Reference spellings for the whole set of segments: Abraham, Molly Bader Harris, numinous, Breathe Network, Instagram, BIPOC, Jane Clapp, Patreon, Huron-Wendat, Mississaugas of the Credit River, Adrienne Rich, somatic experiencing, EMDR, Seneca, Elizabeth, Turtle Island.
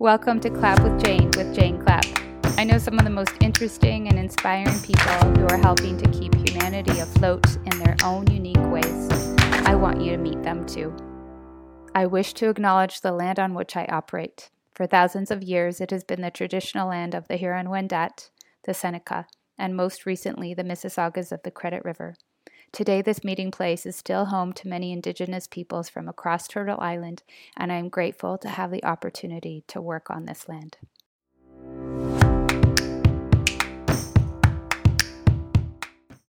Welcome to Clap with Jane Clapp. I know some of the most interesting and inspiring people who are helping to keep humanity afloat in their own unique ways. I want you to meet them too. I wish to acknowledge the land on which I operate. For thousands of years, it has been the traditional land of the Huron-Wendat, the Seneca, and most recently the Mississaugas of the Credit River. Today, this meeting place is still home to many Indigenous peoples from across Turtle Island, and I am grateful to have the opportunity to work on this land.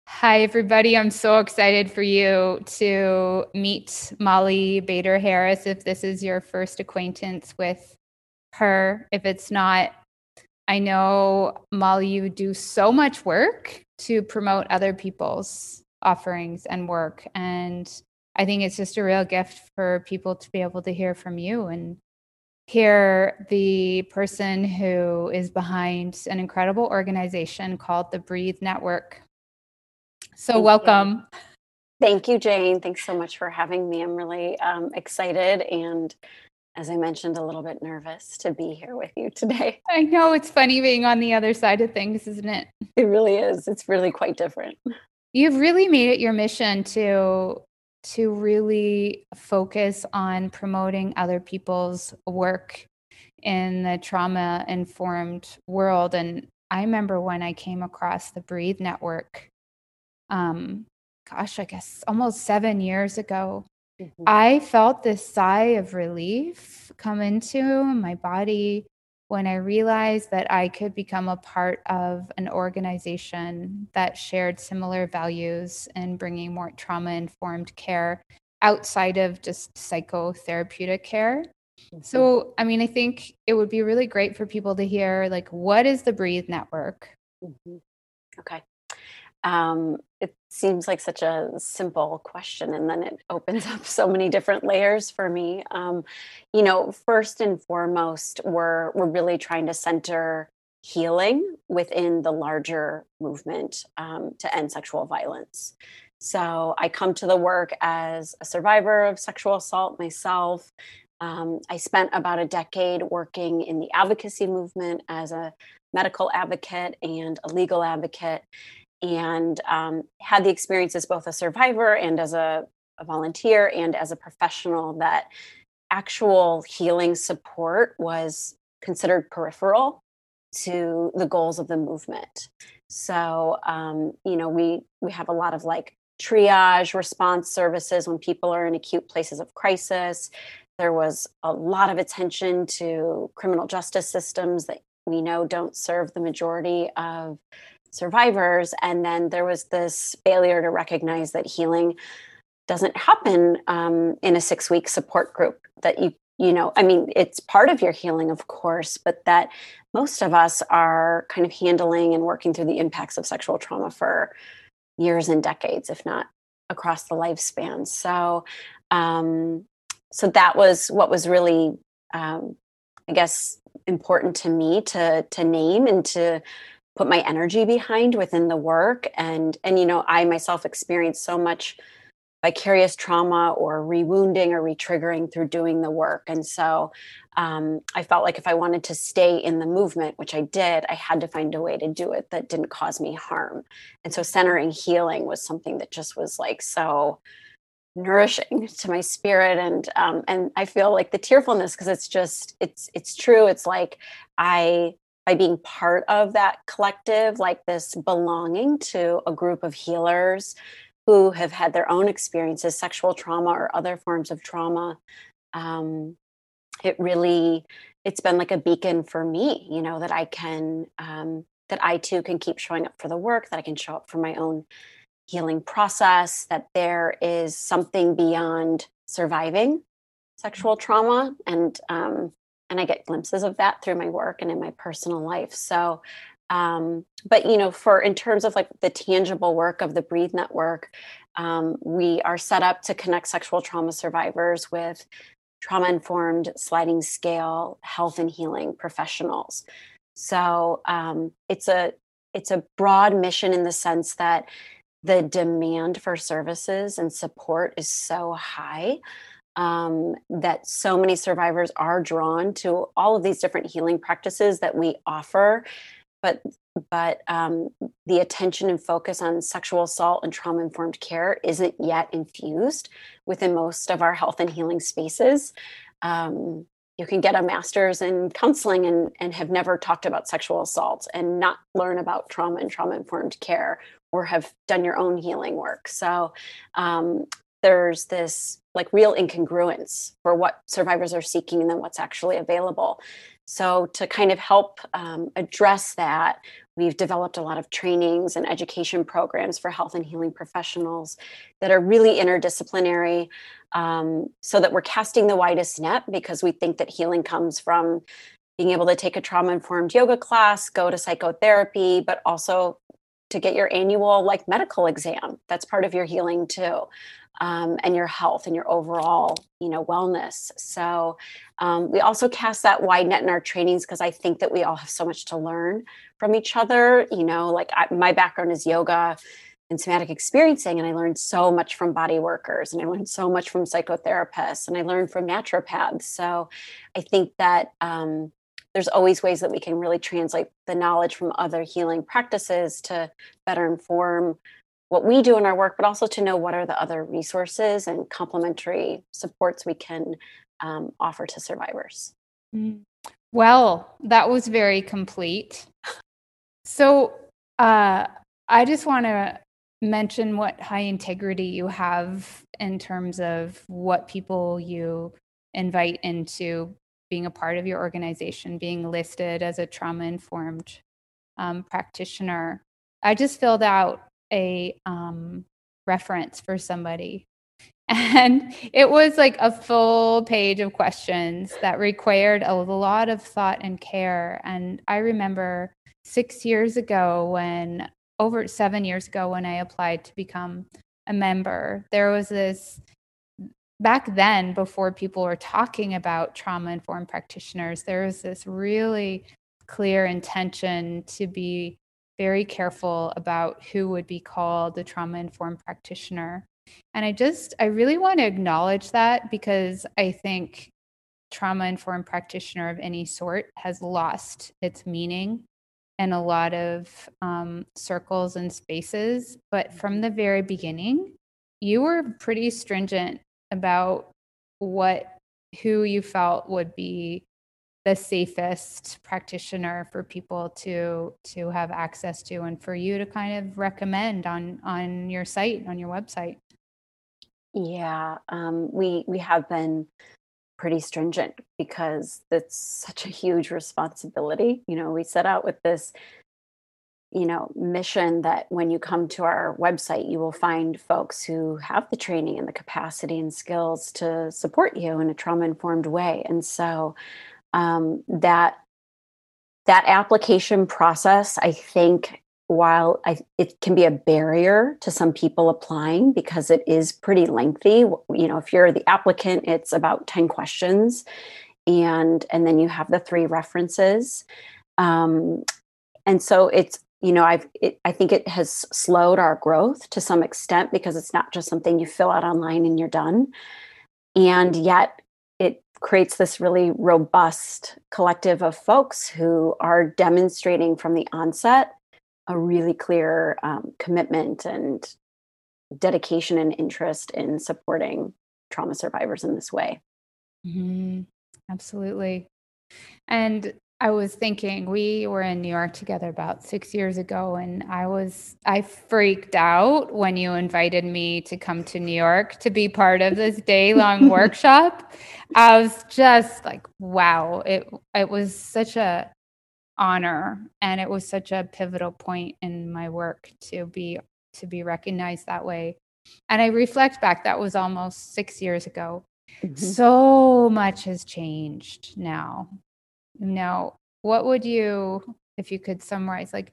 Hi, everybody. I'm so excited for you to meet Molly Bader Harris. If this is your first acquaintance with her, if it's not, I know, Molly, you do so much work to promote other people's offerings and work. And I think it's just a real gift for people to be able to hear from you and hear the person who is behind an incredible organization called the Breathe Network. So welcome. Thank you, Jane. Thanks so much for having me. I'm really excited and, as I mentioned, a little bit nervous to be here with you today. I know, it's funny being on the other side of things, isn't it? It really is. It's really quite different. You've really made it your mission to really focus on promoting other people's work in the trauma-informed world. And I remember when I came across the Breathe Network, I guess almost 7 years ago, mm-hmm. I felt this sigh of relief come into my body when I realized that I could become a part of an organization that shared similar values and bringing more trauma-informed care outside of just psychotherapeutic care. Mm-hmm. So, I mean, I think it would be really great for people to hear, like, what is the Breathe Network? Mm-hmm. Okay. It seems like such a simple question, and then it opens up so many different layers for me. You know, first and foremost, we're really trying to center healing within the larger movement to end sexual violence. So I come to the work as a survivor of sexual assault myself. I spent about a decade working in the advocacy movement as a medical advocate and a legal advocate, and had the experience as both a survivor and as a volunteer and as a professional that actual healing support was considered peripheral to the goals of the movement. So, you know, we have a lot of like triage response services when people are in acute places of crisis. There was a lot of attention to criminal justice systems that we know don't serve the majority of survivors. And then there was this failure to recognize that healing doesn't happen in a 6-week support group, that you know, I mean, it's part of your healing, of course, but that most of us are kind of handling and working through the impacts of sexual trauma for years and decades, if not across the lifespan. So, so that was what was really, I guess, important to me to name and to put my energy behind within the work. And, you know, I myself experienced so much vicarious trauma or rewounding or retriggering through doing the work. And so I felt like if I wanted to stay in the movement, which I did, I had to find a way to do it that didn't cause me harm. And so centering healing was something that just was like so nourishing to my spirit. And I feel like the tearfulness, because it's just, it's true. It's like by being part of that collective, like this belonging to a group of healers who have had their own experiences, sexual trauma or other forms of trauma, it's been like a beacon for me, you know, that I can, that I too can keep showing up for the work, that I can show up for my own healing process, that there is something beyond surviving sexual trauma. And I get glimpses of that through my work and in my personal life. So, but, you know, in terms of like the tangible work of the Breathe Network, we are set up to connect sexual trauma survivors with trauma-informed, sliding scale, health and healing professionals. So it's a broad mission in the sense that the demand for services and support is so high that so many survivors are drawn to all of these different healing practices that we offer. But the attention and focus on sexual assault and trauma-informed care isn't yet infused within most of our health and healing spaces. You can get a master's in counseling and have never talked about sexual assault and not learn about trauma and trauma-informed care or have done your own healing work. So there's this like real incongruence for what survivors are seeking and then what's actually available. So to kind of help address that, we've developed a lot of trainings and education programs for health and healing professionals that are really interdisciplinary, so that we're casting the widest net, because we think that healing comes from being able to take a trauma-informed yoga class, go to psychotherapy, but also to get your annual like medical exam. That's part of your healing too, and your health and your overall, wellness. So we also cast that wide net in our trainings because I think that we all have so much to learn from each other. My background is yoga and somatic experiencing, and I learned so much from body workers, and I learned so much from psychotherapists, and I learned from naturopaths. So I think that there's always ways that we can really translate the knowledge from other healing practices to better inform what we do in our work, but also to know what are the other resources and complementary supports we can offer to survivors. Well, that was very complete. So I just want to mention what high integrity you have in terms of what people you invite into being a part of your organization, being listed as a trauma-informed practitioner. I just filled out a reference for somebody, and it was like a full page of questions that required a lot of thought and care. And I remember 7 years ago, when I applied to become a member, there was this. Back then, before people were talking about trauma-informed practitioners, there was this really clear intention to be very careful about who would be called a trauma-informed practitioner. And I really want to acknowledge that, because I think trauma-informed practitioner of any sort has lost its meaning in a lot of circles and spaces. But from the very beginning, you were pretty stringent about who you felt would be the safest practitioner for people to have access to, and for you to kind of recommend on your site, on your website. Yeah, we have been pretty stringent, because that's such a huge responsibility. We set out with this mission that when you come to our website, you will find folks who have the training and the capacity and skills to support you in a trauma-informed way. And so that application process, I think, while it can be a barrier to some people applying, because it is pretty lengthy. If you're the applicant, it's about 10 questions, and then you have the 3 references. And so it's, I think it has slowed our growth to some extent, because it's not just something you fill out online and you're done. And yet it creates this really robust collective of folks who are demonstrating from the onset a really clear commitment and dedication and interest in supporting trauma survivors in this way. Mm-hmm. Absolutely. And I was thinking, we were in New York together about 6 years ago, and I freaked out when you invited me to come to New York to be part of this day-long workshop. I was just like, wow, it was such a honor, and it was such a pivotal point in my work to be recognized that way. And I reflect back, that was almost 6 years ago. Mm-hmm. So much has changed now. Now, what would you, if you could summarize, like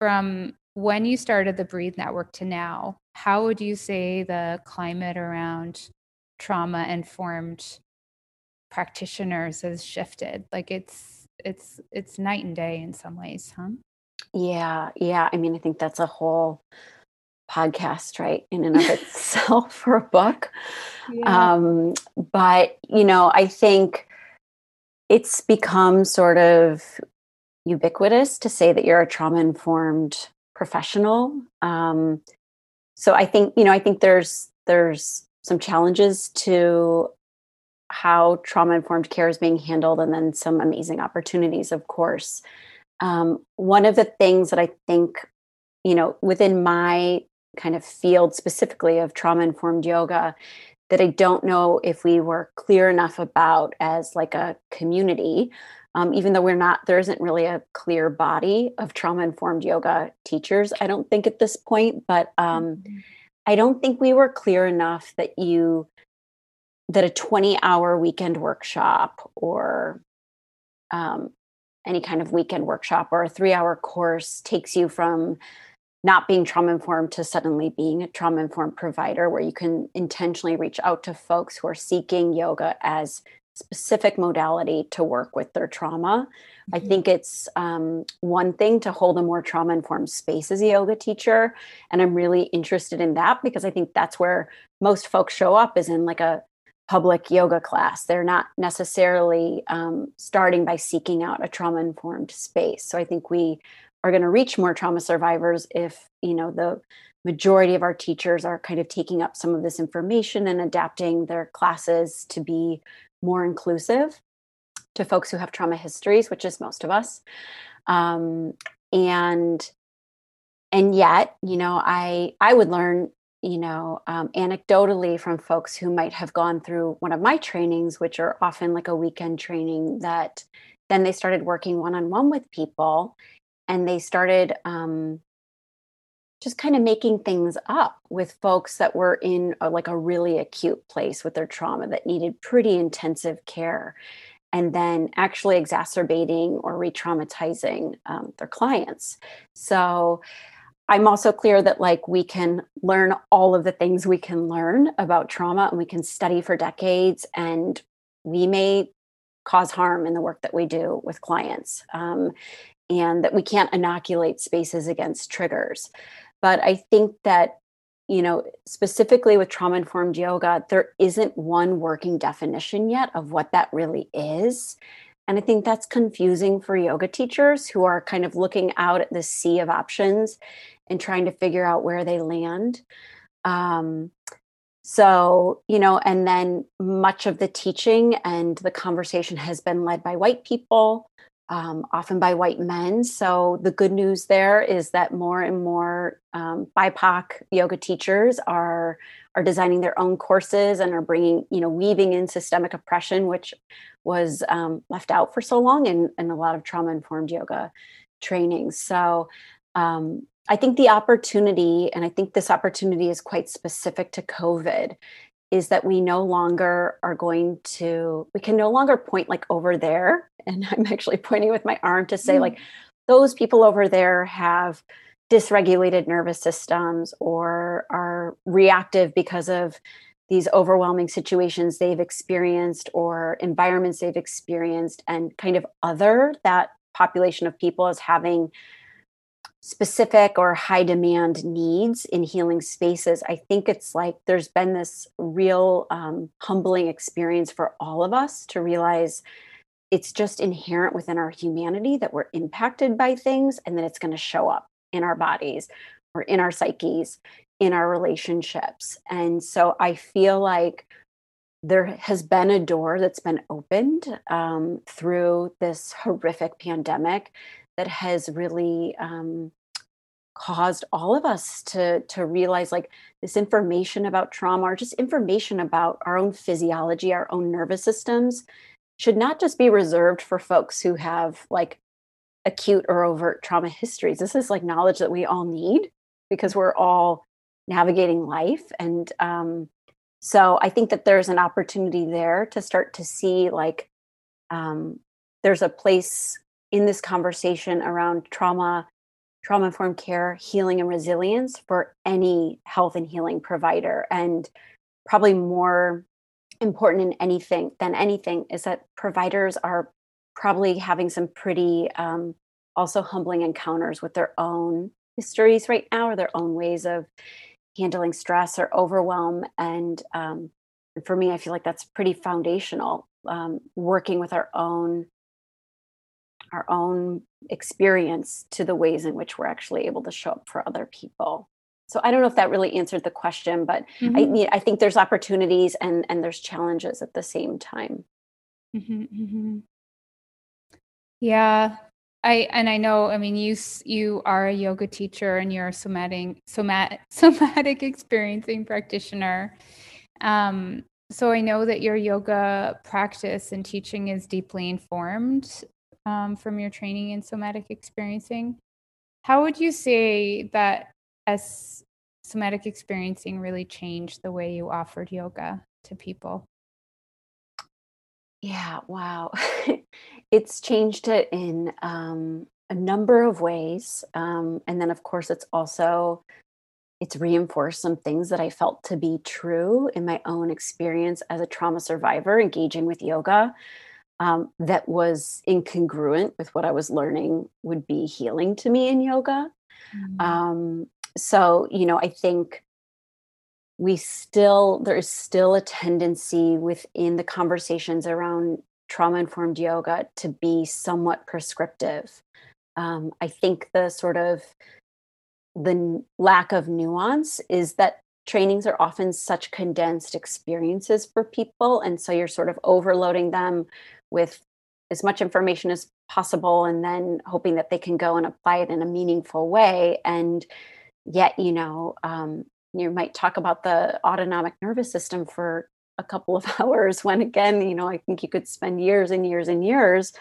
from when you started the Breathe Network to now, how would you say the climate around trauma-informed practitioners has shifted? Like it's night and day in some ways, huh? Yeah. I mean, I think that's a whole podcast, right, in and of itself, for a book. Yeah. But, you know, I think it's become sort of ubiquitous to say that you're a trauma-informed professional. So I think, you know, I think there's some challenges to how trauma-informed care is being handled, and then some amazing opportunities, of course. One of the things that I think, you know, within my kind of field specifically of trauma-informed yoga, that I don't know if we were clear enough about as like a community, even though we're not, there isn't really a clear body of trauma-informed yoga teachers, I don't think at this point, but I don't think we were clear enough that a 20-hour weekend workshop or any kind of weekend workshop or a 3-hour course takes you from not being trauma-informed to suddenly being a trauma-informed provider, where you can intentionally reach out to folks who are seeking yoga as specific modality to work with their trauma. Mm-hmm. I think it's one thing to hold a more trauma-informed space as a yoga teacher. And I'm really interested in that, because I think that's where most folks show up, is in like a public yoga class. They're not necessarily starting by seeking out a trauma-informed space. So I think we are going to reach more trauma survivors if, you know, the majority of our teachers are kind of taking up some of this information and adapting their classes to be more inclusive to folks who have trauma histories, which is most of us. And yet, you know, I would learn, you know, anecdotally from folks who might have gone through one of my trainings, which are often like a weekend training, that then they started working one-on-one with people, and they started just kind of making things up with folks that were in a really acute place with their trauma that needed pretty intensive care, and then actually exacerbating or re-traumatizing their clients. So I'm also clear that like we can learn all of the things we can learn about trauma, and we can study for decades, and we may cause harm in the work that we do with clients, and that we can't inoculate spaces against triggers. But I think that, you know, specifically with trauma-informed yoga, there isn't one working definition yet of what that really is. And I think that's confusing for yoga teachers who are kind of looking out at the sea of options and trying to figure out where they land. So, you know, and then much of the teaching and the conversation has been led by white people, often by white men. So the good news there is that more and more BIPOC yoga teachers are designing their own courses and are bringing, you know, weaving in systemic oppression, which was left out for so long in a lot of trauma-informed yoga training. So I think the opportunity, and I think this opportunity is quite specific to COVID, is that we no longer are going to, we can no longer point like over there. And I'm actually pointing with my arm to say like, those people over there have dysregulated nervous systems or are reactive because of these overwhelming situations they've experienced or environments they've experienced, and kind of other that population of people as having specific or high demand needs in healing spaces. I think it's like there's been this real humbling experience for all of us to realize it's just inherent within our humanity that we're impacted by things, and that it's going to show up in our bodies or in our psyches, in our relationships. And so I feel like there has been a door that's been opened through this horrific pandemic that has really caused all of us to realize like this information about trauma, or just information about our own physiology, our own nervous systems, should not just be reserved for folks who have like acute or overt trauma histories. This is like knowledge that we all need, because we're all navigating life. And so I think that there's an opportunity there to start to see like there's a place in this conversation around trauma, trauma-informed care, healing, and resilience for any health and healing provider. And probably more important than anything is that providers are probably having some pretty also humbling encounters with their own histories right now are their own ways of handling stress or overwhelm. And for me, I feel like that's pretty foundational, working with our own experience to the ways in which we're actually able to show up for other people. So I don't know if that really answered the question, but mm-hmm. I think there's opportunities and there's challenges at the same time. Mm-hmm, mm-hmm. Yeah. I know, you are a yoga teacher and you're a somatic experiencing practitioner. So I know that your yoga practice and teaching is deeply informed from your training in somatic experiencing. How would you say that as somatic experiencing really changed the way you offered yoga to people? Yeah, wow. It's changed it in a number of ways. And then, of course, it's reinforced some things that I felt to be true in my own experience as a trauma survivor engaging with yoga that was incongruent with what I was learning would be healing to me in yoga. Mm-hmm. So, I think there is still a tendency within the conversations around trauma-informed yoga to be somewhat prescriptive. I think the sort of the lack of nuance is that trainings are often such condensed experiences for people. And so you're sort of overloading them with as much information as possible and then hoping that they can go and apply it in a meaningful way. And yet, you might talk about the autonomic nervous system for a couple of hours when, again, I think you could spend years and years and years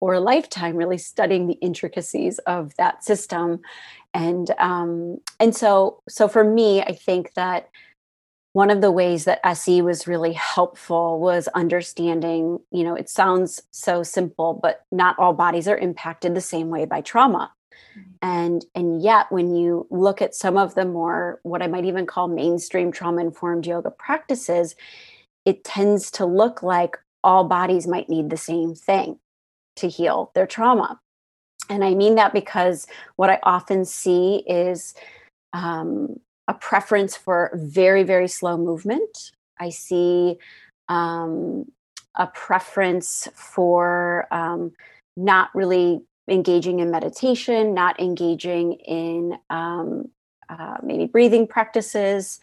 or a lifetime really studying the intricacies of that system. And so for me, I think that one of the ways that SE was really helpful was understanding, it sounds so simple, but not all bodies are impacted the same way by trauma. And yet, when you look at some of the more, what I might even call mainstream trauma-informed yoga practices, it tends to look like all bodies might need the same thing to heal their trauma. And I mean that because what I often see is a preference for very, very slow movement. I see a preference for not really engaging in meditation, not engaging in maybe breathing practices.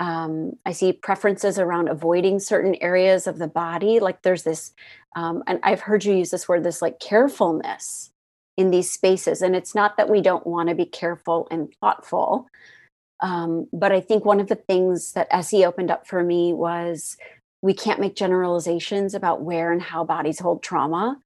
I see preferences around avoiding certain areas of the body. Like there's this, and I've heard you use this word, this like carefulness in these spaces. And it's not that we don't want to be careful and thoughtful. But I think one of the things that SE opened up for me was we can't make generalizations about where and how bodies hold trauma.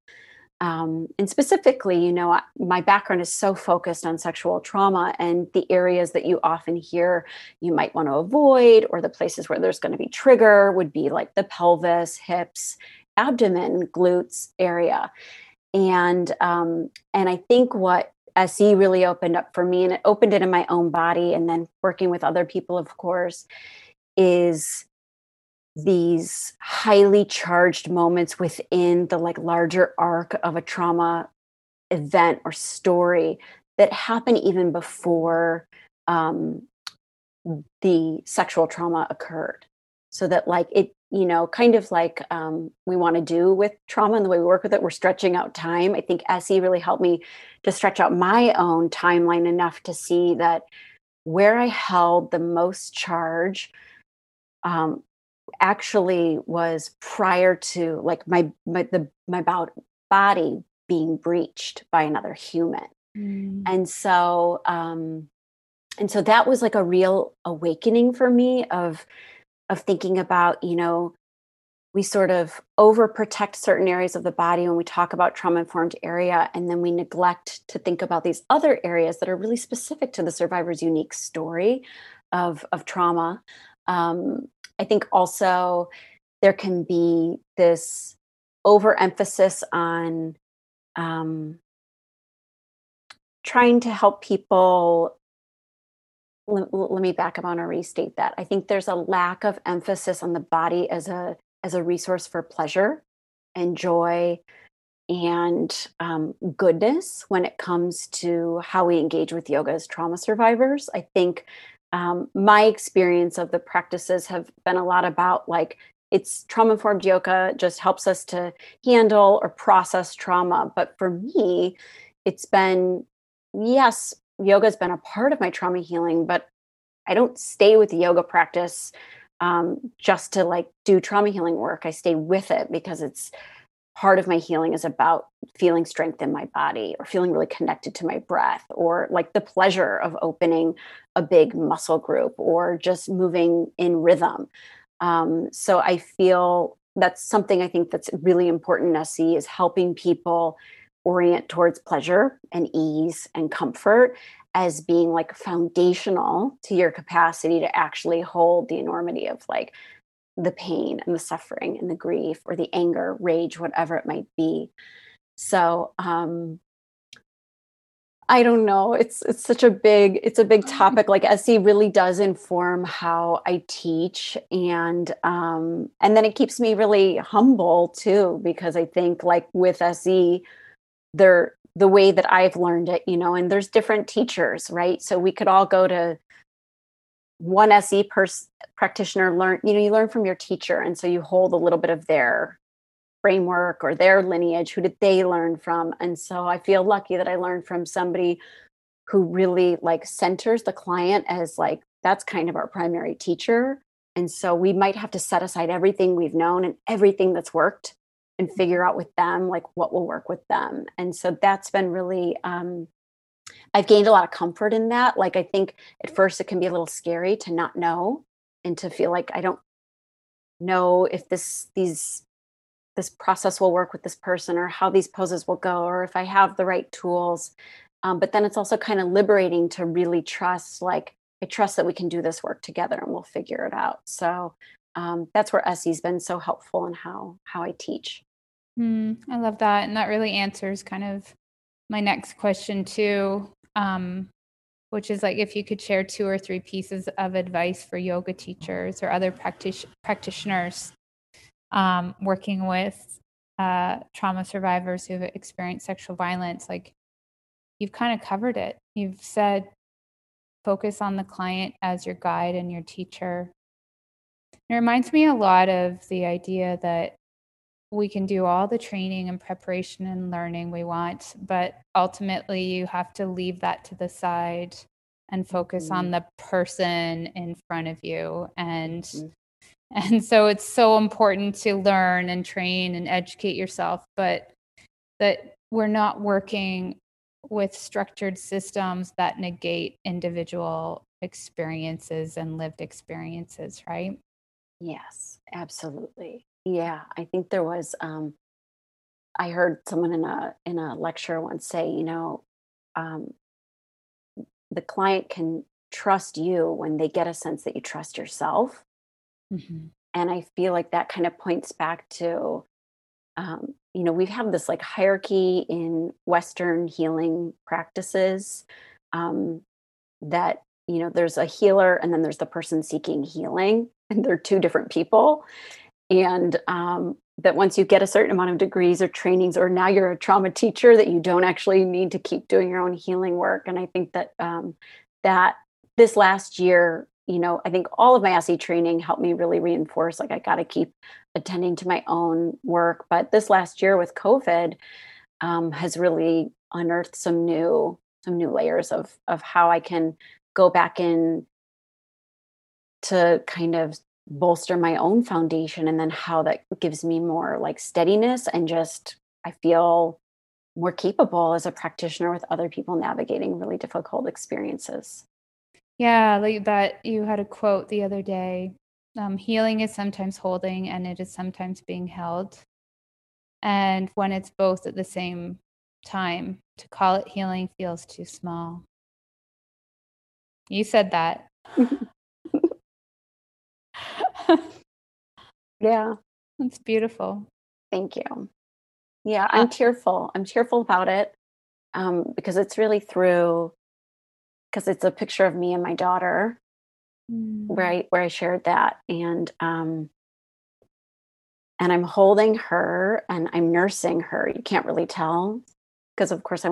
And specifically, my background is so focused on sexual trauma and the areas that you often hear you might want to avoid, or the places where there's going to be trigger would be like the pelvis, hips, abdomen, glutes area. And I think what SE really opened up for me, and it opened it in my own body and then working with other people, of course, is these highly charged moments within the like larger arc of a trauma event or story that happen even before the sexual trauma occurred. So that like it, kind of like we want to do with trauma and the way we work with it, we're stretching out time. I think SE really helped me to stretch out my own timeline enough to see that where I held the most charge actually was prior to like my body being breached by another human. Mm. And so that was like a real awakening for me of thinking about, we sort of overprotect certain areas of the body when we talk about trauma-informed area, and then we neglect to think about these other areas that are really specific to the survivor's unique story of trauma. I think also there can be this overemphasis on trying to help people. Let me back up on and restate that. I think there's a lack of emphasis on the body as a resource for pleasure and joy and goodness when it comes to how we engage with yoga as trauma survivors. I think my experience of the practices have been a lot about like, it's trauma-informed yoga just helps us to handle or process trauma. But for me, it's been, yes, yoga has been a part of my trauma healing, but I don't stay with the yoga practice just to like do trauma healing work. I stay with it because it's part of my healing is about feeling strength in my body or feeling really connected to my breath or like the pleasure of opening a big muscle group or just moving in rhythm. So I feel that's something I think that's really important, Nessie, is helping people orient towards pleasure and ease and comfort as being like foundational to your capacity to actually hold the enormity of like the pain and the suffering and the grief or the anger, rage, whatever it might be. So, I don't know. It's such a big, it's a big topic. Like SE really does inform how I teach, and then it keeps me really humble too, because I think like with SE, they're the way that I've learned it, you know, and there's different teachers, right? So we could all go to one SE practitioner, learn, you know, you learn from your teacher. And so you hold a little bit of their framework or their lineage. Who did they learn from? And so I feel lucky that I learned from somebody who really like centers the client as like, that's kind of our primary teacher. And so we might have to set aside everything we've known and everything that's worked and figure out with them, like what will work with them. And so that's been really, I've gained a lot of comfort in that. Like, I think at first it can be a little scary to not know and to feel like I don't know if this process will work with this person or how these poses will go, or if I have the right tools. But then it's also kind of liberating to really trust, like I trust that we can do this work together and we'll figure it out. So that's where Essie's been so helpful in how I teach. I love that. And that really answers kind of my next question too, which is like, if you could share 2 or 3 pieces of advice for yoga teachers or other practitioners working with trauma survivors who've experienced sexual violence, like you've kind of covered it. You've said, focus on the client as your guide and your teacher. It reminds me a lot of the idea that we can do all the training and preparation and learning we want, but ultimately you have to leave that to the side and focus on the person in front of you. And so it's so important to learn and train and educate yourself, but that we're not working with structured systems that negate individual experiences and lived experiences, right? Yes, absolutely. Yeah, I think there was, I heard someone in a lecture once say, you know, the client can trust you when they get a sense that you trust yourself. Mm-hmm. And I feel like that kind of points back to, you know, we have this like hierarchy in Western healing practices that, you know, there's a healer and then there's the person seeking healing, and they're two different people. And that once you get a certain amount of degrees or trainings, or now you're a trauma teacher, that you don't actually need to keep doing your own healing work. And I think that that this last year, you know, I think all of my SE training helped me really reinforce, like, I got to keep attending to my own work. But this last year with COVID has really unearthed some new layers of how I can go back in to kind of bolster my own foundation, and then how that gives me more like steadiness and just, I feel more capable as a practitioner with other people navigating really difficult experiences. Yeah, like that you had a quote the other day, healing is sometimes holding and it is sometimes being held. And when it's both at the same time, to call it healing feels too small. You said that. Yeah. That's beautiful. Thank you. Yeah, I'm tearful. I'm tearful about it because it's really through, because it's a picture of me and my daughter, right, where I shared that. And And I'm holding her and I'm nursing her. You can't really tell because, of course, I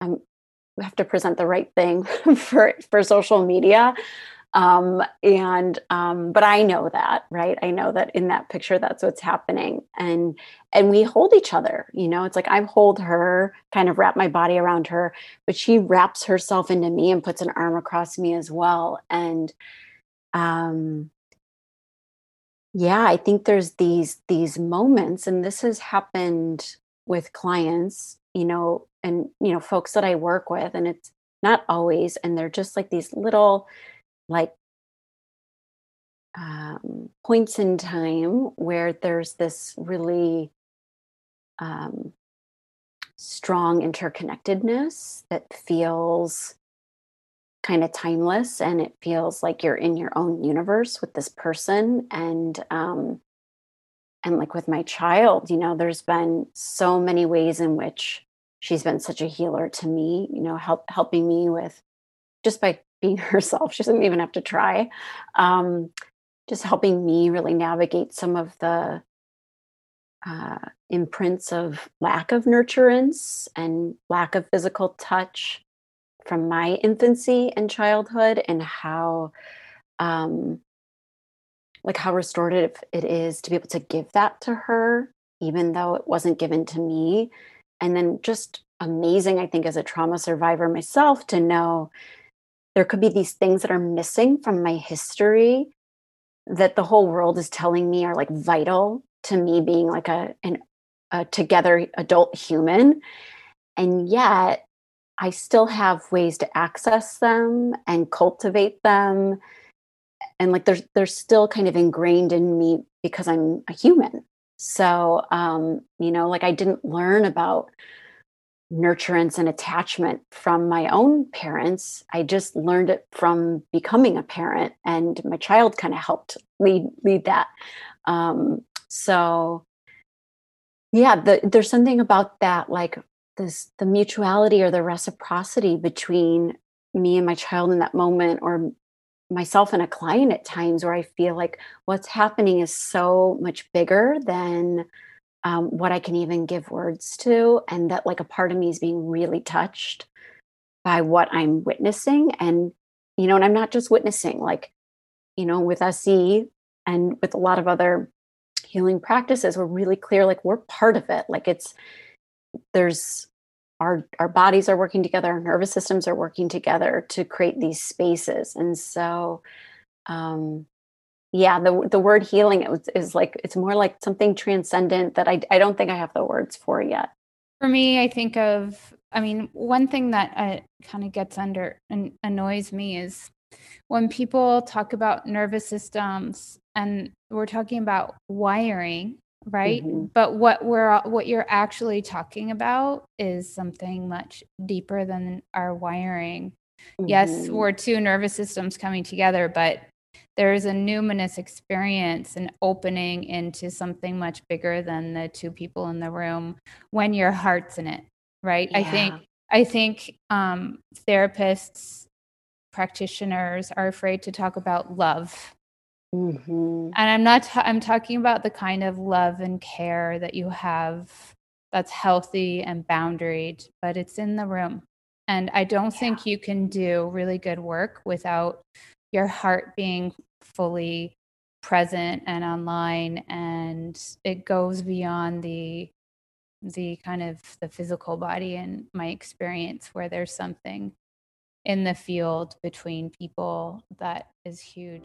have to present the right thing for social media. But I know that, right? I know that in that picture, that's what's happening. And we hold each other, you know, it's like I hold her, kind of wrap my body around her, but she wraps herself into me and puts an arm across me as well. And, yeah, I think there's these moments, and this has happened with clients, you know, and, you know, folks that I work with, and it's not always, and they're just like these little, like, points in time where there's this really strong interconnectedness that feels kind of timeless, and it feels like you're in your own universe with this person. And like with my child, you know, there's been so many ways in which she's been such a healer to me, you know, helping me with, just by being herself, she doesn't even have to try, just helping me really navigate some of the imprints of lack of nurturance and lack of physical touch from my infancy and childhood, and how, like how restorative it is to be able to give that to her, even though it wasn't given to me. And then just amazing, I think, as a trauma survivor myself, to know there could be these things that are missing from my history that the whole world is telling me are like vital to me being like a together adult human. And yet I still have ways to access them and cultivate them. And like, they're still kind of ingrained in me because I'm a human. So, you know, like I didn't learn about nurturance and attachment from my own parents. I just learned it from becoming a parent, and my child kind of helped lead that. So yeah, there's something about that, like this, the mutuality or the reciprocity between me and my child in that moment, or myself and a client at times, where I feel like what's happening is so much bigger than what I can even give words to, and that like a part of me is being really touched by what I'm witnessing. And, you know, and I'm not just witnessing, like, you know, with SE and with a lot of other healing practices, we're really clear, like we're part of it. Like it's, there's our bodies are working together, our nervous systems are working together to create these spaces. And so, yeah, the word healing is like, it's more like something transcendent that I don't think I have the words for yet. For me, I think of, I mean, one thing that kind of gets under and annoys me is when people talk about nervous systems, and we're talking about wiring, right? Mm-hmm. But what you're actually talking about is something much deeper than our wiring. Mm-hmm. Yes, we're two nervous systems coming together, but there is a numinous experience and opening into something much bigger than the two people in the room when your heart's in it, right? Yeah. I think therapists, practitioners are afraid to talk about love. Mm-hmm. And I'm talking about the kind of love and care that you have that's healthy and boundaried, but it's in the room. And I don't think you can do really good work without your heart being fully present and online, and it goes beyond the kind of the physical body. And my experience where there's something in the field between people that is huge.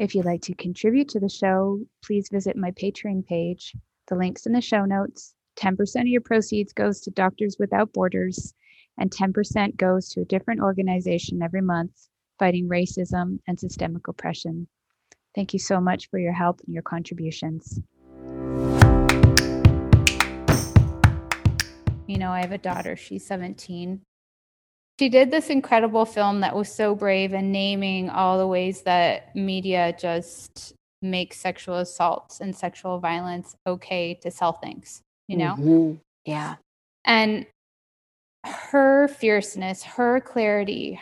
If you'd like to contribute to the show, please visit my Patreon page. The link's in the show notes. 10% of your proceeds goes to Doctors Without Borders, and 10% goes to a different organization every month fighting racism and systemic oppression. Thank you so much for your help and your contributions. You know, I have a daughter, she's 17. She did this incredible film that was so brave in naming all the ways that media just makes sexual assaults and sexual violence okay to sell things, you know? Mm-hmm. Yeah. And her fierceness, her clarity,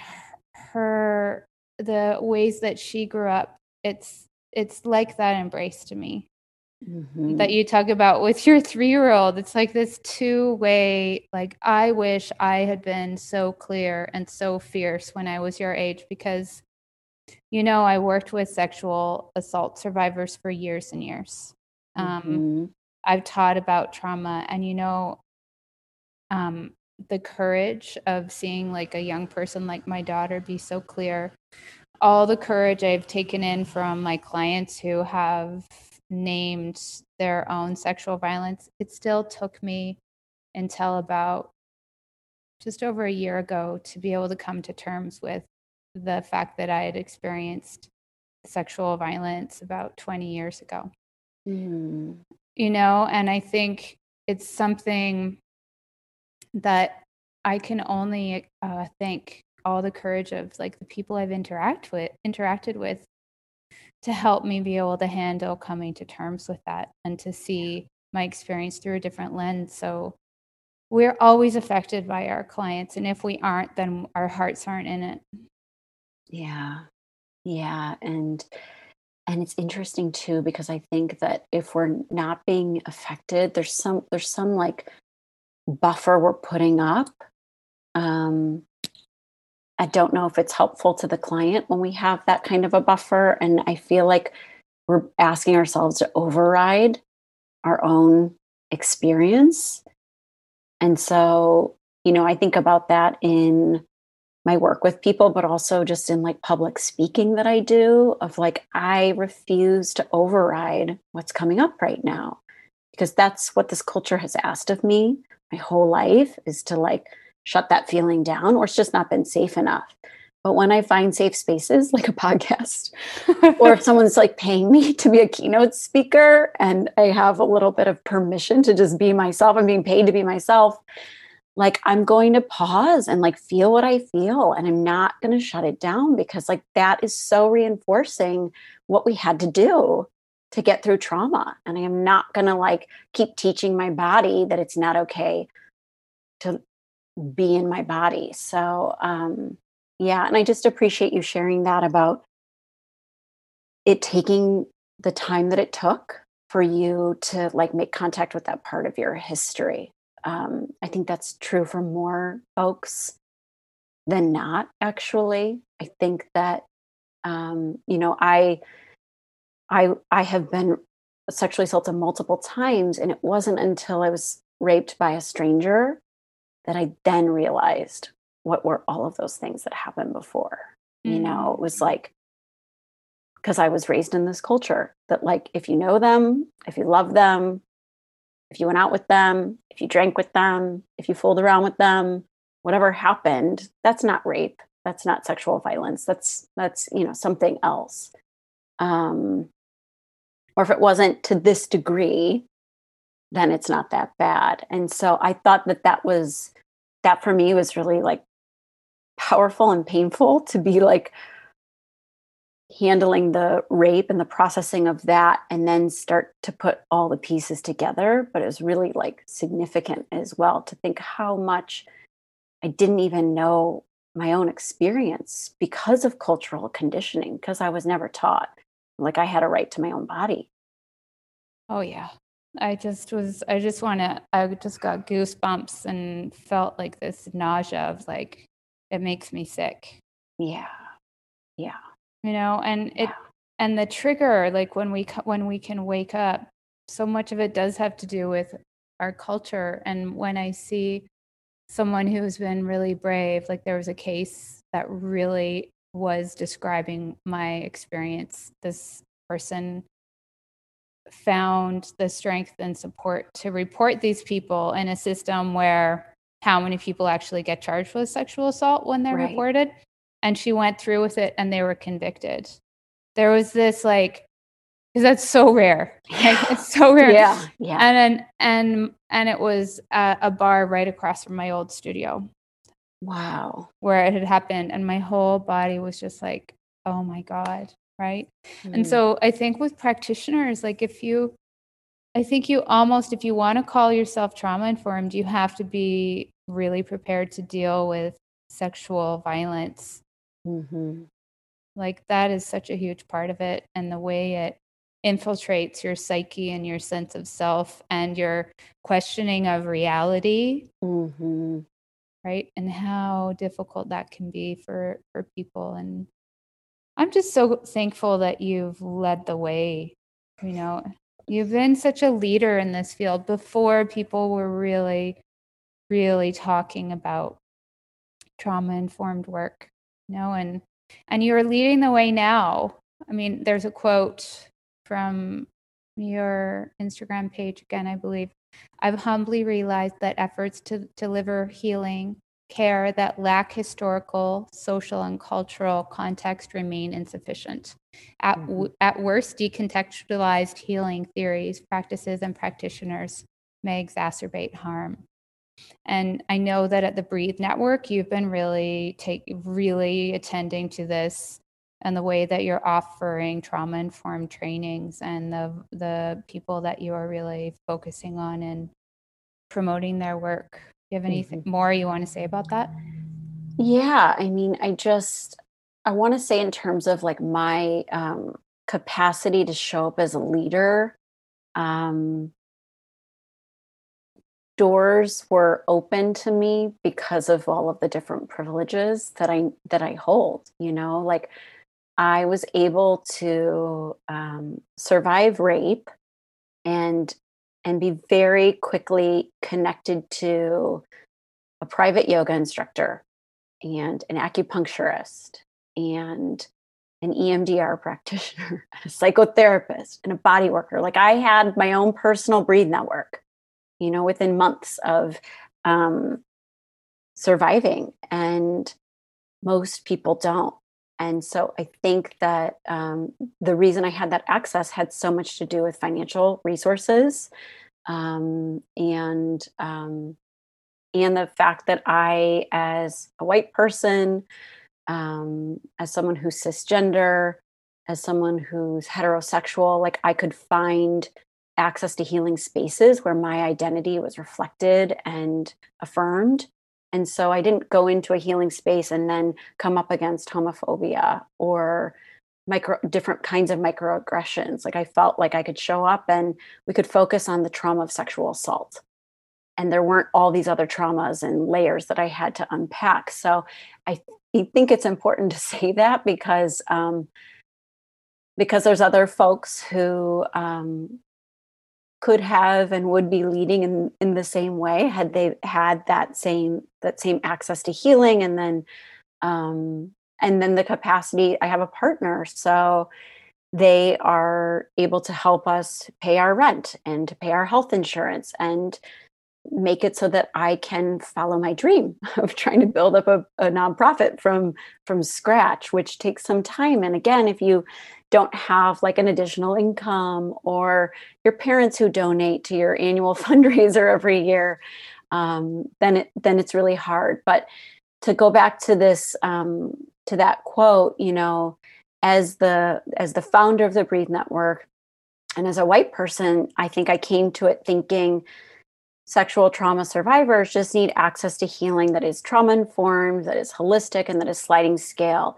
her the ways that she grew up it's like that embrace to me that you talk about with your 3-year-old. It's like this two-way, like, I wish I had been so clear and so fierce when I was your age, because, you know, I worked with sexual assault survivors for years and years. I've taught about trauma, and, you know, the courage of seeing like a young person like my daughter be so clear, all the courage I've taken in from my clients who have named their own sexual violence, it still took me until about just over a year ago to be able to come to terms with the fact that I had experienced sexual violence about 20 years ago. You know, and I think it's something that I can only thank all the courage of like the people I've interacted with to help me be able to handle coming to terms with that and to see my experience through a different lens. So we're always affected by our clients, and if we aren't, then our hearts aren't in it. Yeah. And it's interesting too, because I think that if we're not being affected, there's some like buffer we're putting up. I don't know if it's helpful to the client when we have that kind of a buffer. And I feel like we're asking ourselves to override our own experience. And so, you know, I think about that in my work with people, but also just in like public speaking that I do, of like, I refuse to override what's coming up right now, because that's what this culture has asked of me my whole life, is to like shut that feeling down, or it's just not been safe enough. But when I find safe spaces like a podcast, or if someone's like paying me to be a keynote speaker and I have a little bit of permission to just be myself, I'm being paid to be myself, like I'm going to pause and like feel what I feel, and I'm not going to shut it down, because like that is so reinforcing what we had to do to get through trauma. And I am not going to like keep teaching my body that it's not okay to be in my body. So, yeah. And I just appreciate you sharing that about it taking the time that it took for you to like make contact with that part of your history. I think that's true for more folks than not, actually. I think that, you know, I have been sexually assaulted multiple times, and it wasn't until I was raped by a stranger that I then realized what were all of those things that happened before. You know, it was like, because I was raised in this culture that like, if you know them, if you love them, if you went out with them, if you drank with them, if you fooled around with them, whatever happened, that's not rape. That's not sexual violence. That's, you know, something else. Or if it wasn't to this degree, then it's not that bad. And so I thought that for me was really like powerful and painful to be like handling the rape and the processing of that, and then start to put all the pieces together. But it was really like significant as well to think how much I didn't even know my own experience because of cultural conditioning, because I was never taught like I had a right to my own body. Oh yeah. I just got goosebumps and felt like this nausea of like, it makes me sick. Yeah. You know, and it, and the trigger, like when we can wake up, so much of it does have to do with our culture. And when I see someone who's been really brave, like there was a case that really was describing my experience. This person found the strength and support to report these people in a system where how many people actually get charged with sexual assault when they're reported. And she went through with it, and they were convicted. There was this like, because that's so rare. Like, it's so rare. Yeah. And it was a bar right across from my old studio. Wow. Where it had happened, and my whole body was just like, oh my God, right? And so I think with practitioners, like if you want to call yourself trauma-informed, you have to be really prepared to deal with sexual violence Like that is such a huge part of it, and the way it infiltrates your psyche and your sense of self and your questioning of reality. Mm-hmm. Right. And how difficult that can be for people. And I'm just so thankful that you've led the way. You know, you've been such a leader in this field before people were really talking about trauma-informed work, you know, and you're leading the way now. I mean, there's a quote from your Instagram page again, I believe. I've humbly realized that efforts to deliver healing care that lack historical, social, and cultural context remain insufficient. At worst, decontextualized healing theories, practices, and practitioners may exacerbate harm. And I know that at the Breathe Network, you've been really attending to this, and the way that you're offering trauma-informed trainings, and the people that you are really focusing on and promoting their work. Do you have anything more you want to say about that? Yeah, I mean, I want to say in terms of like my capacity to show up as a leader, doors were open to me because of all of the different privileges that I hold, you know, like I was able to survive rape and be very quickly connected to a private yoga instructor and an acupuncturist and an EMDR practitioner, a psychotherapist, and a body worker. Like I had my own personal Breathe Network, you know, within months of surviving, and most people don't. And so I think that the reason I had that access had so much to do with financial resources, and the fact that I, as a white person, as someone who's cisgender, as someone who's heterosexual, like I could find access to healing spaces where my identity was reflected and affirmed. And so I didn't go into a healing space and then come up against homophobia or different kinds of microaggressions. Like I felt like I could show up and we could focus on the trauma of sexual assault. And there weren't all these other traumas and layers that I had to unpack. So I think it's important to say that because there's other folks who could have and would be leading in the same way had they had that same access to healing, and then the capacity. I have a partner, so they are able to help us pay our rent and to pay our health insurance and make it so that I can follow my dream of trying to build up a nonprofit from scratch, which takes some time. And again, if you don't have like an additional income, or your parents who donate to your annual fundraiser every year, then it's really hard. But to go back to this, to that quote, you know, as the founder of the Breathe Network, and as a white person, I think I came to it thinking sexual trauma survivors just need access to healing that is trauma-informed, that is holistic, and that is sliding scale.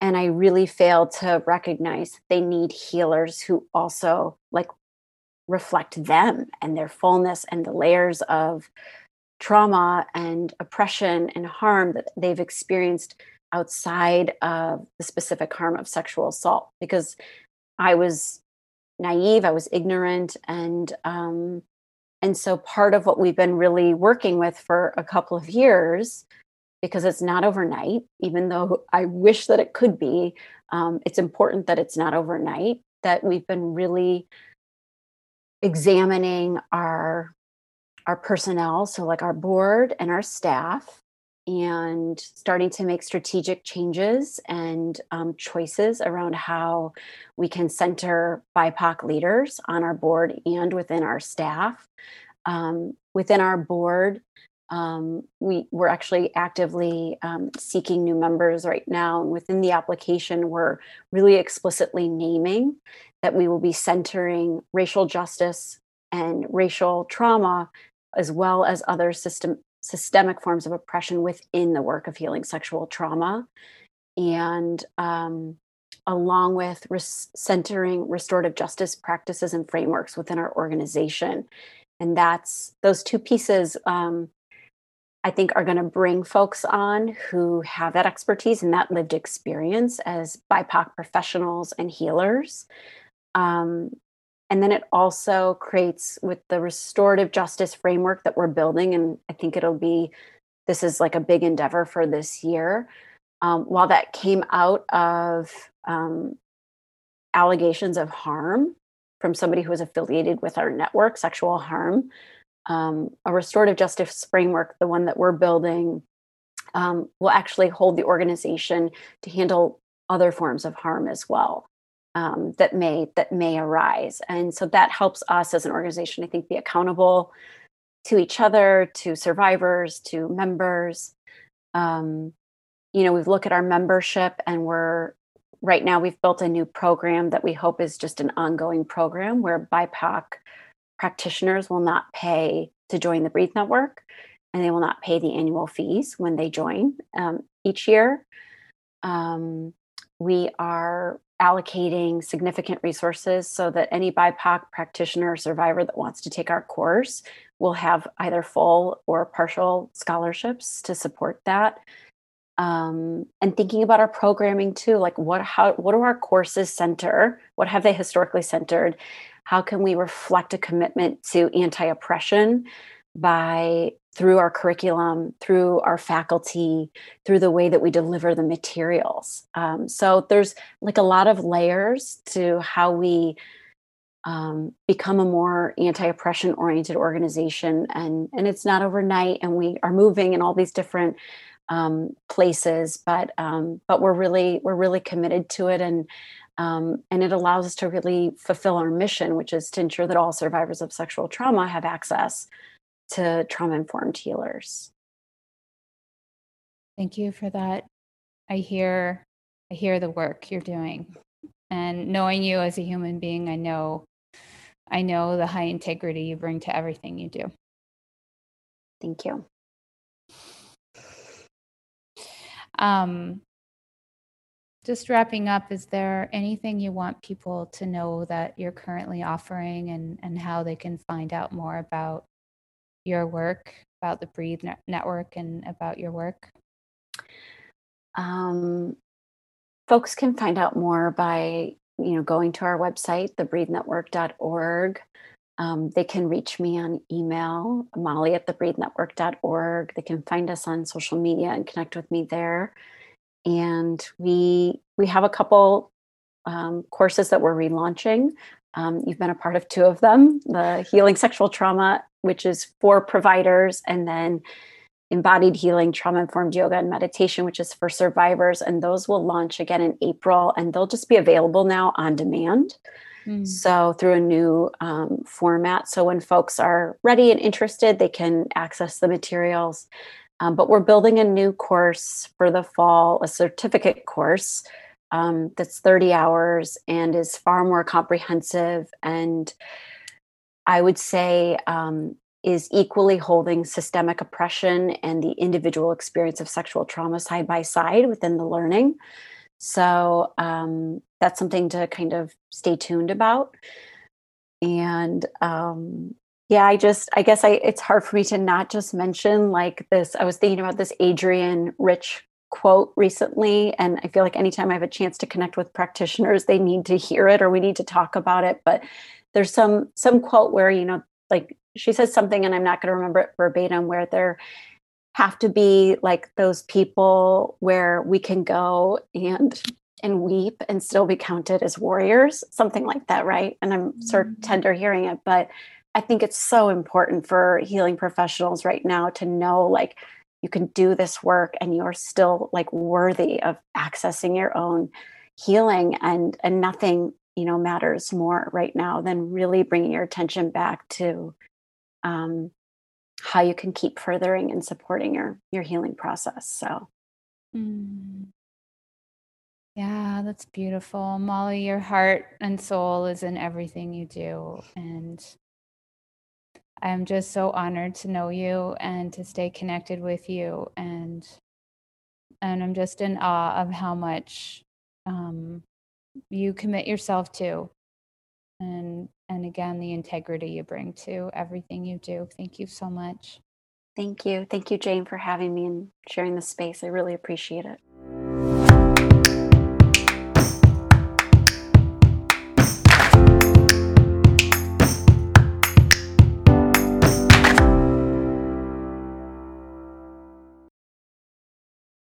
And I really failed to recognize they need healers who also like reflect them and their fullness and the layers of trauma and oppression and harm that they've experienced outside of the specific harm of sexual assault. Because I was naive, I was ignorant, and so part of what we've been really working with for a couple of years, because it's not overnight, even though I wish that it could be, it's important that it's not overnight, that we've been really examining our personnel, so like our board and our staff, and starting to make strategic changes and choices around how we can center BIPOC leaders on our board and within our staff. Within our board, we're actually actively seeking new members right now. And within the application, we're really explicitly naming that we will be centering racial justice and racial trauma, as well as other systemic forms of oppression within the work of healing sexual trauma. And along with centering restorative justice practices and frameworks within our organization. And that's those two pieces, I think, are going to bring folks on who have that expertise and that lived experience as BIPOC professionals and healers. And then it also creates, with the restorative justice framework that we're building, and I think it'll be, this is like a big endeavor for this year. While that came out of allegations of harm from somebody who was affiliated with our network, sexual harm, a restorative justice framework, the one that we're building, will actually hold the organization to handle other forms of harm as well. That may arise. And so that helps us as an organization, I think, be accountable to each other, to survivors, to members. We look at our membership, and we've built a new program that we hope is just an ongoing program where BIPOC practitioners will not pay to join the Breathe Network, and they will not pay the annual fees when they join each year. We are allocating significant resources so that any BIPOC practitioner or survivor that wants to take our course will have either full or partial scholarships to support that. And thinking about our programming too, like what do our courses center? What have they historically centered? How can we reflect a commitment to anti-oppression through our curriculum, through our faculty, through the way that we deliver the materials. So there's like a lot of layers to how we become a more anti-oppression oriented organization. And it's not overnight, and we are moving in all these different places, but we're really committed to it. And it allows us to really fulfill our mission, which is to ensure that all survivors of sexual trauma have access to trauma-informed healers. Thank you for that. I hear the work you're doing, and knowing you as a human being, I know the high integrity you bring to everything you do. Thank you. Just wrapping up, is there anything you want people to know that you're currently offering, and how they can find out more about your work, about the Breathe Network, and about your work? Folks can find out more by, going to our website, thebreathenetwork.org. They can reach me on email, molly@thebreathenetwork.org. They can find us on social media and connect with me there. And we have a couple courses that we're relaunching. You've been a part of two of them, the Healing Sexual Trauma, which is for providers, and then Embodied Healing, Trauma-Informed Yoga and Meditation, which is for survivors. And those will launch again in April, and they'll just be available now on demand. So through a new format. So when folks are ready and interested, they can access the materials. But we're building a new course for the fall, a certificate course that's 30 hours and is far more comprehensive, and I would say is equally holding systemic oppression and the individual experience of sexual trauma side by side within the learning. So that's something to kind of stay tuned about. And it's hard for me to not just mention like this. I was thinking about this Adrienne Rich quote recently, and I feel like anytime I have a chance to connect with practitioners, they need to hear it, or we need to talk about it. But there's some quote where, like she says something, and I'm not going to remember it verbatim, where there have to be like those people where we can go and weep and still be counted as warriors, something like that, right? And I'm sort of tender hearing it, but I think it's so important for healing professionals right now to know, like, you can do this work and you're still like worthy of accessing your own healing, and nothing matters more right now than really bringing your attention back to how you can keep furthering and supporting your healing process. So. Yeah, that's beautiful. Molly, your heart and soul is in everything you do. And I'm just so honored to know you and to stay connected with you. And I'm just in awe of how much you commit yourself to. And again, the integrity you bring to everything you do. Thank you so much. Thank you. Thank you, Jane, for having me and sharing this space. I really appreciate it.